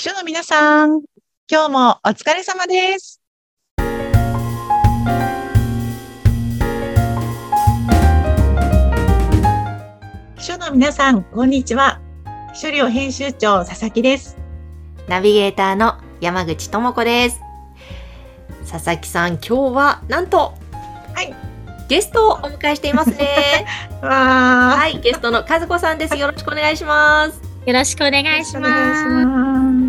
秘書の皆さん、今日もお疲れ様です。秘書の皆さん、こんにちは。秘書寮編集長佐々木です。ナビゲーターの山口智子です。佐々木さん、今日はなんと、ゲストをお迎えしていますね。わー。はい、ゲストの和子さんです。よろしくお願いします。よろしくお願いしま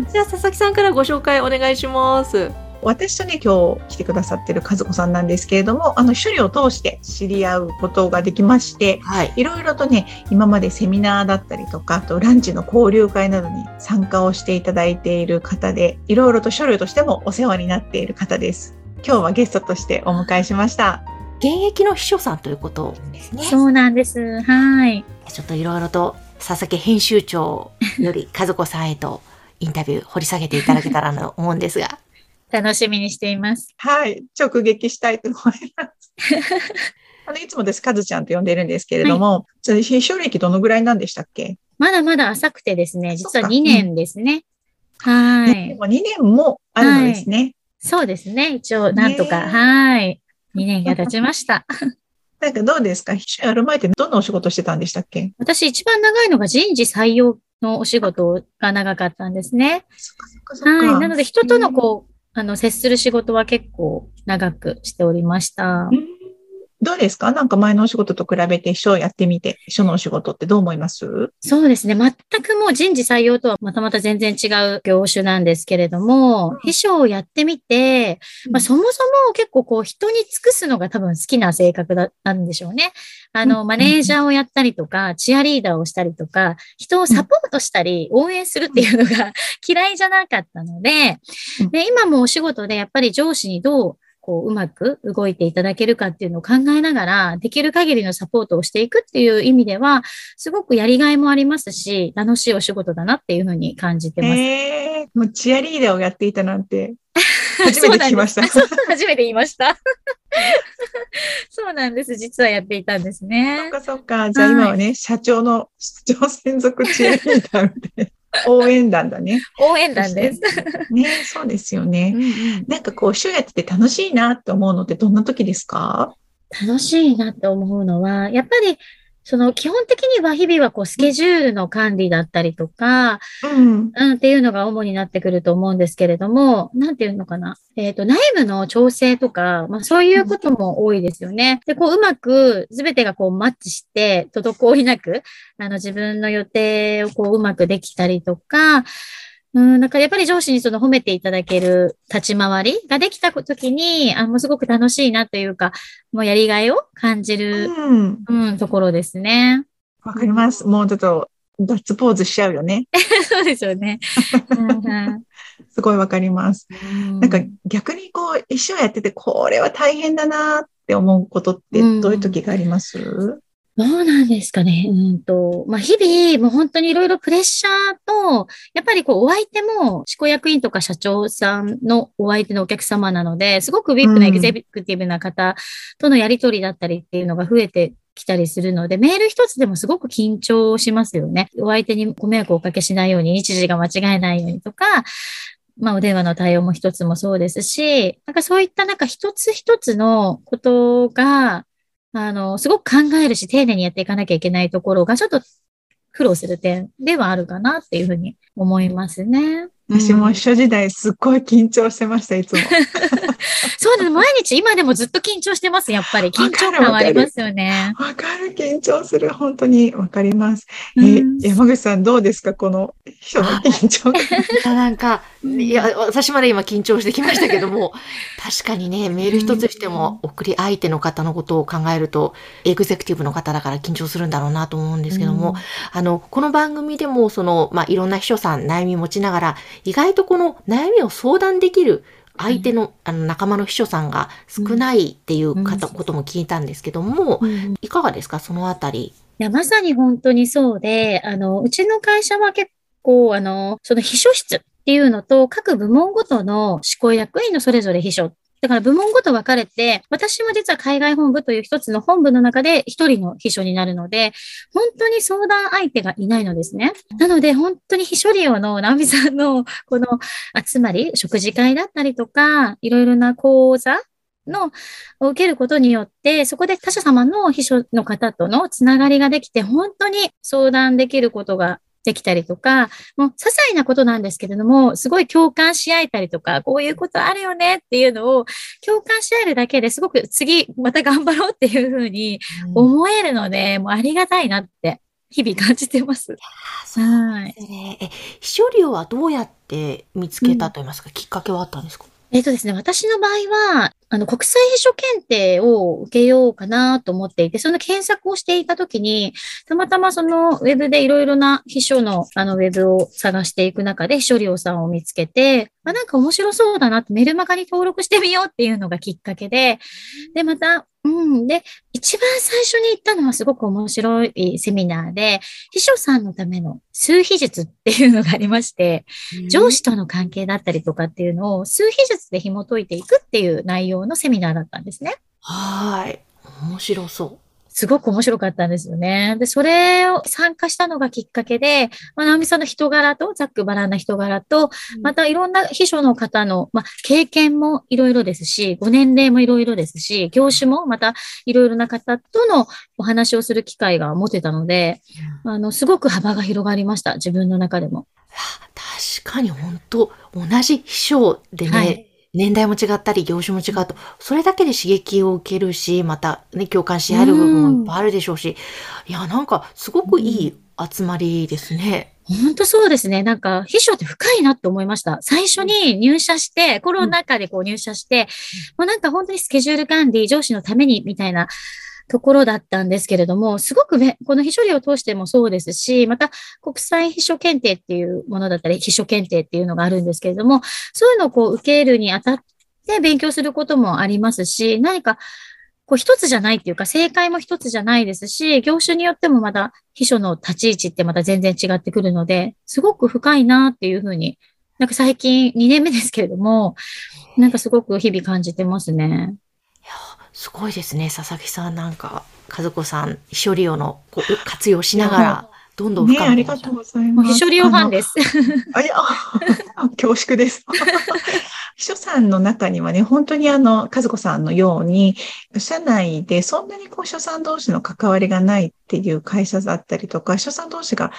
す。じゃあ佐々木さんからご紹介お願いします。私とね、今日来てくださってる和子さんなんですけれども、秘書寮を通して知り合うことができまして、いろいろとね、今までセミナーだったりとか、あとランチの交流会などに参加をしていただいている方で、いろいろと秘書寮としてもお世話になっている方です。今日はゲストとしてお迎えしました。現役の秘書さんということですね。そうなんです。はい。ちょっといろいろと佐々木編集長より和子さんへとインタビュー掘り下げていただけたらと思うんですが楽しみにしています。はい、直撃したいと思います。いつもです和ちゃんと呼んでいるんですけれども、秘書歴どのぐらいなんでしたっけ？まだまだ浅くてですね、実は2年ですね。はい。でも2年もあるのですね。そうですね、一応なんとか、2年が経ちました。なんかどうですか？秘書やる前ってどんなお仕事してたんでしたっけ？私一番長いのが人事採用のお仕事が長かったんですね。そっか。なので人との接する仕事は結構長くしておりました。どうですか？なんか前のお仕事と比べて秘書をやってみて、秘書のお仕事ってどう思います？そうですね。全くもう人事採用とはまたまた全然違う業種なんですけれども、秘書をやってみて、そもそも結構人に尽くすのが多分好きな性格だったんでしょうね。マネージャーをやったりとか、チアリーダーをしたりとか、人をサポートしたり、応援するっていうのが嫌いじゃなかったので、で、今もお仕事でやっぱり上司にどううまく動いていただけるかっていうのを考えながら、できる限りのサポートをしていくっていう意味では、すごくやりがいもありますし、楽しいお仕事だなっていうふうに感じてます。もうチアリーダーをやっていたなんて、初めて聞きました。初めて言いました。そうなんです。実はやっていたんですね。そっか。じゃあ今はね、社長専属チアリーダーで。応援団だね。応援団です。ね、そうですよね。なんか秘書やってて楽しいなと思うのってどんな時ですか？楽しいなって思うのは、やっぱり、基本的には日々はスケジュールの管理だったりとか、っていうのが主になってくると思うんですけれども、なんていうのかな。内部の調整とか、そういうことも多いですよね。で、うまく全てがマッチして、滞りなく、自分の予定をうまくできたりとか、だからやっぱり上司に褒めていただける立ち回りができたときに、もうすごく楽しいなというか、もうやりがいを感じる、ところですね。わかります。もうちょっとガッツポーズしちゃうよね。そうですよね。すごいわかります。なんか逆に一緒やってて、これは大変だなって思うことってどういう時があります？どうなんですかね。日々、もう本当にいろいろプレッシャーと、やっぱりお相手も、執行役員とか社長さんのお相手のお客様なので、すごくVIPなエグゼクティブな方とのやりとりだったりっていうのが増えてきたりするので、メール一つでもすごく緊張しますよね。お相手にご迷惑をおかけしないように、日時が間違えないようにとか、お電話の対応も一つもそうですし、なんかそういったなんか一つ一つのことが、すごく考えるし、丁寧にやっていかなきゃいけないところが、ちょっと苦労する点ではあるかなっていうふうに思いますね。私も秘書時代、すっごい緊張してました、いつも。そうです。毎日、今でもずっと緊張してます、やっぱり。緊張感はありますよね。わかる、緊張する。本当にわかります。山口さん、どうですか、この秘書の緊張感。私まで今緊張してきましたけども、確かにね、メール一つしても、送り相手の方のことを考えると、エグゼクティブの方だから緊張するんだろうなと思うんですけども、この番組でも、いろんな秘書さん、悩み持ちながら、意外とこの悩みを相談できる相手の、仲間の秘書さんが少ないっていうことも聞いたんですけども、いかがですか、そのあたり。いや、まさに本当にそうで、うちの会社は結構、秘書室っていうのと、各部門ごとの執行役員のそれぞれ秘書だから部門ごと分かれて、私も実は海外本部という一つの本部の中で一人の秘書になるので、本当に相談相手がいないのですね。なので本当に秘書利用の直美さんのこの集まり、食事会だったりとか、いろいろな講座のを受けることによって、そこで他社様の秘書の方とのつながりができて、本当に相談できることができたりとか、もう些細なことなんですけれども、すごい共感し合えたりとか、こういうことあるよねっていうのを共感し合えるだけですごく次また頑張ろうっていうふうに思えるので、もうありがたいなって日々感じてます。はい。秘書利用はどうやって見つけたと言いますか、きっかけはあったんですか？ですね、私の場合は、国際秘書検定を受けようかなと思っていて、その検索をしていたときに、たまたまそのウェブでいろいろな秘書のウェブを探していく中で秘書利用さんを見つけて、なんか面白そうだなってメルマガに登録してみようっていうのがきっかけで、で、また、で、一番最初に行ったのはすごく面白いセミナーで、秘書さんのための数秘術っていうのがありまして、上司との関係だったりとかっていうのを数秘術で紐解いていくっていう内容のセミナーだったんですね。はい。面白そう。すごく面白かったんですよね。で、それを参加したのがきっかけで、直美さんの人柄と、ざっくばらんな人柄と、またいろんな秘書の方の、経験もいろいろですし、ご年齢もいろいろですし、業種もまたいろいろな方とのお話をする機会が持てたので、すごく幅が広がりました。自分の中でも。確かに本当、同じ秘書でね、はい、年代も違ったり、業種も違うと、それだけで刺激を受けるし、またね、共感し合える部分もいっぱいあるでしょうし、いや、なんか、すごくいい集まりですね。本当そうですね。なんか、秘書って深いなって思いました。最初に入社して、コロナ禍でこう入社して、もうなんか本当にスケジュール管理、上司のために、みたいなところだったんですけれども、すごくこの秘書利用を通してもそうですし、また国際秘書検定っていうものだったり、秘書検定っていうのがあるんですけれども、そういうのをこう受けるにあたって勉強することもありますし、何かこう一つじゃないっていうか、正解も一つじゃないですし、業種によってもまだ秘書の立ち位置ってまた全然違ってくるので、すごく深いなっていうふうに、なんか最近2年目ですけれども、なんかすごく日々感じてますね。すごいですね。佐々木さんなんか、和子さん、秘書利用の活用しながら、どんどん深めて。ありがとうございます。秘書利用ファンです。恐縮です。秘書さんの中にはね、本当に和子さんのように、社内でそんなに秘書さん同士の関わりがないっていう会社だったりとか、秘書さん同士が、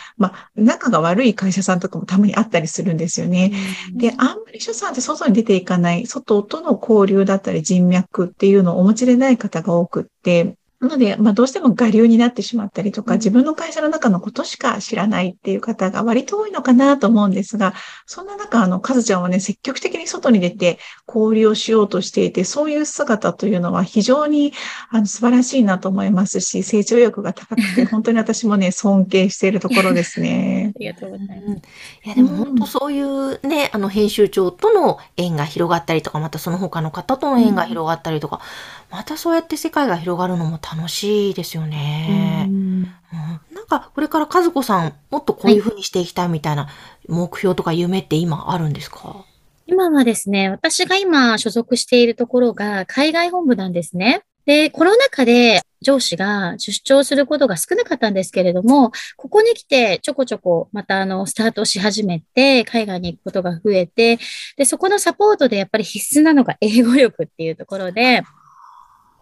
仲が悪い会社さんとかもたまにあったりするんですよね。で、あんまり秘書さんって外に出ていかない、外との交流だったり人脈っていうのをお持ちでない方が多くって、なので、どうしても我流になってしまったりとか、自分の会社の中のことしか知らないっていう方が割と多いのかなと思うんですが、そんな中、カズちゃんはね、積極的に外に出て交流をしようとしていて、そういう姿というのは非常に素晴らしいなと思いますし、成長欲が高くて、本当に私もね、尊敬しているところですね。ありがとうございます。いや、でも本当そういうね、編集長との縁が広がったりとか、またその他の方との縁が広がったりとか、またそうやって世界が広がるのも楽しいですよね。なんかこれから和子さんもっとこういう風にしていきたいみたいな目標とか夢って今あるんですか？今はですね、私が今所属しているところが海外本部なんですね。で、コロナ禍で上司が出張することが少なかったんですけれども、ここに来てちょこちょこまたスタートし始めて、海外に行くことが増えて、で、そこのサポートでやっぱり必須なのが英語力っていうところで、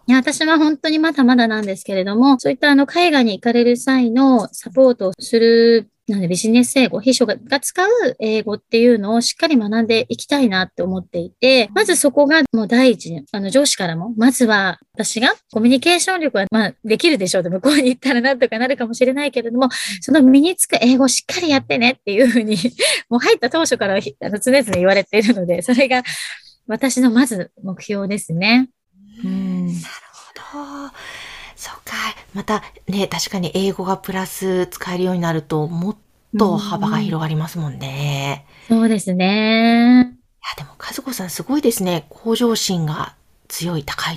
いや、私は本当にまだまだなんですけれども、そういった海外に行かれる際のサポートをする、なのでビジネス英語、秘書が使う英語っていうのをしっかり学んでいきたいなって思っていて、まずそこがもう第一に、上司からも、まずは私がコミュニケーション力はできるでしょうと、向こうに行ったらなんとかなるかもしれないけれども、その身につく英語をしっかりやってねっていうふうに、もう入った当初から常々言われているので、それが私のまず目標ですね。なるほど。そうか。またね、確かに英語がプラス使えるようになると、もっと幅が広がりますもんね。そうですね。いや、でも、和子さんすごいですね。向上心が強い、高い。い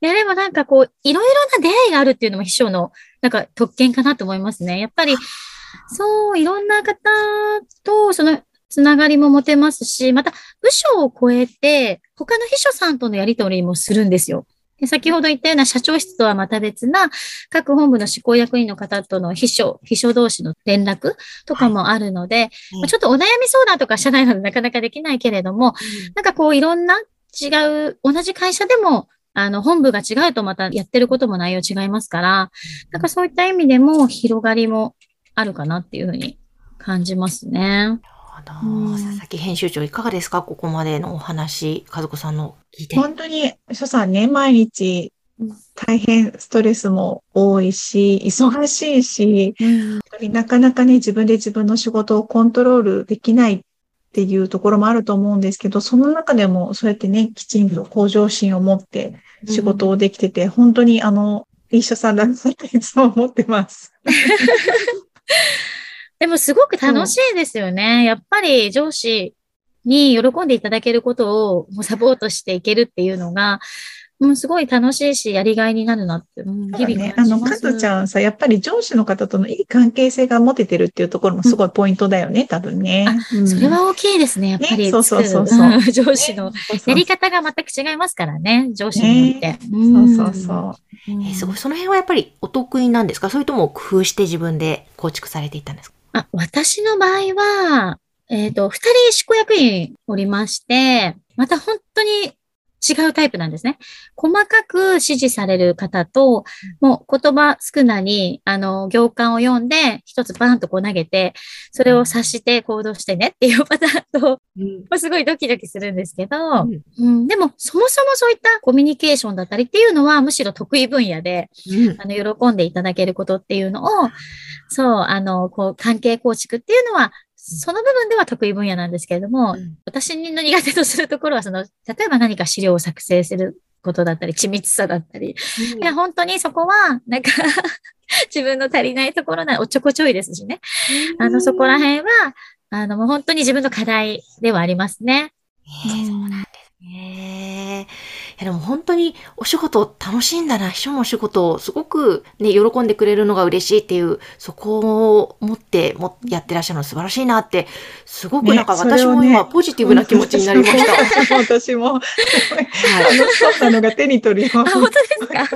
や、でもなんかこう、いろいろな出会いがあるっていうのも秘書の、なんか特権かなと思いますね。やっぱり、そう、いろんな方と、つながりも持てますし、また部署を超えて他の秘書さんとのやり取りもするんですよ。で、先ほど言ったような社長室とはまた別な各本部の執行役員の方との秘書同士の連絡とかもあるので、はい、ちょっとお悩み相談とか社内なのでなかなかできないけれども、うん、なんかこういろんな違う、同じ会社でも本部が違うとまたやってることも内容違いますから、なんかそういった意味でも広がりもあるかなっていうふうに感じますね。佐々木編集長いかがですか、ここまでのお話、和子さんの聞いて。本当に所さんね、毎日大変ストレスも多いし忙しいし、うん、なかなかね自分で自分の仕事をコントロールできないっていうところもあると思うんですけど、その中でもそうやってねきちんと向上心を持って仕事をできてて、うん、本当に一緒さんだなっていつも思ってます。でもすごく楽しいですよね。やっぱり上司に喜んでいただけることをサポートしていけるっていうのが、もうすごい楽しいし、やりがいになるなって、日々ね。かずちゃんさ、やっぱり上司の方とのいい関係性が持ててるっていうところもすごいポイントだよね、うん、多分ね、うん。それは大きいですね、やっぱり。ね、そうそう。上司のやり方が全く違いますからね、上司によって。ね、そうそう。すごい。その辺はやっぱりお得意なんですか？それとも工夫して自分で構築されていったんですか？私の場合は、2人執行役員おりまして、また本当に違うタイプなんですね。細かく指示される方と、もう言葉少なに、行間を読んで、一つバーンとこう投げて、それを察して行動してねっていうパターンと、すごいドキドキするんですけど、でもそもそもそういったコミュニケーションだったりっていうのは、むしろ得意分野で、喜んでいただけることっていうのを、そう、こう、関係構築っていうのは、その部分では得意分野なんですけれども、私の苦手とするところは、例えば何か資料を作成することだったり、緻密さだったり、いや本当にそこは、なんか、自分の足りないところな、おっちょこちょいですしね。そこら辺は、もう本当に自分の課題ではありますね。そうなんですね。いやでも本当にお仕事楽しいんだな、秘書のお仕事をすごくね、喜んでくれるのが嬉しいっていう、そこを持ってやってらっしゃるの素晴らしいなって、すごくなんか私も今ポジティブな気持ちになりました。私も、楽しかったのが手に取るよ。本当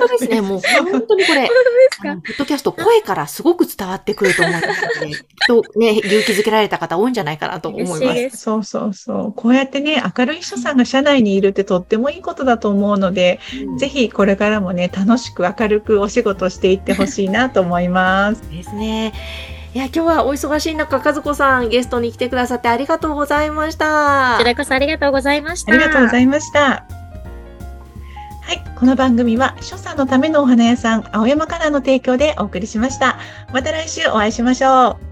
ですね。もう本当にこれ、ポッドキャスト声からすごく伝わってくると思いますので、きっとね、勇気づけられた方多いんじゃないかなと思います。そうそう。こうやってね、明るい秘書さんが社内にいるってとってもいいことだと思うので、ぜひこれからもね楽しく明るくお仕事していってほしいなと思いますですね。いや今日はお忙しい中和子さんゲストに来てくださってありがとうございました。こちらこそありがとうございました。ありがとうございました。はい、この番組は秘書さんのためのお花屋さん青山からの提供でお送りしました。また来週お会いしましょう。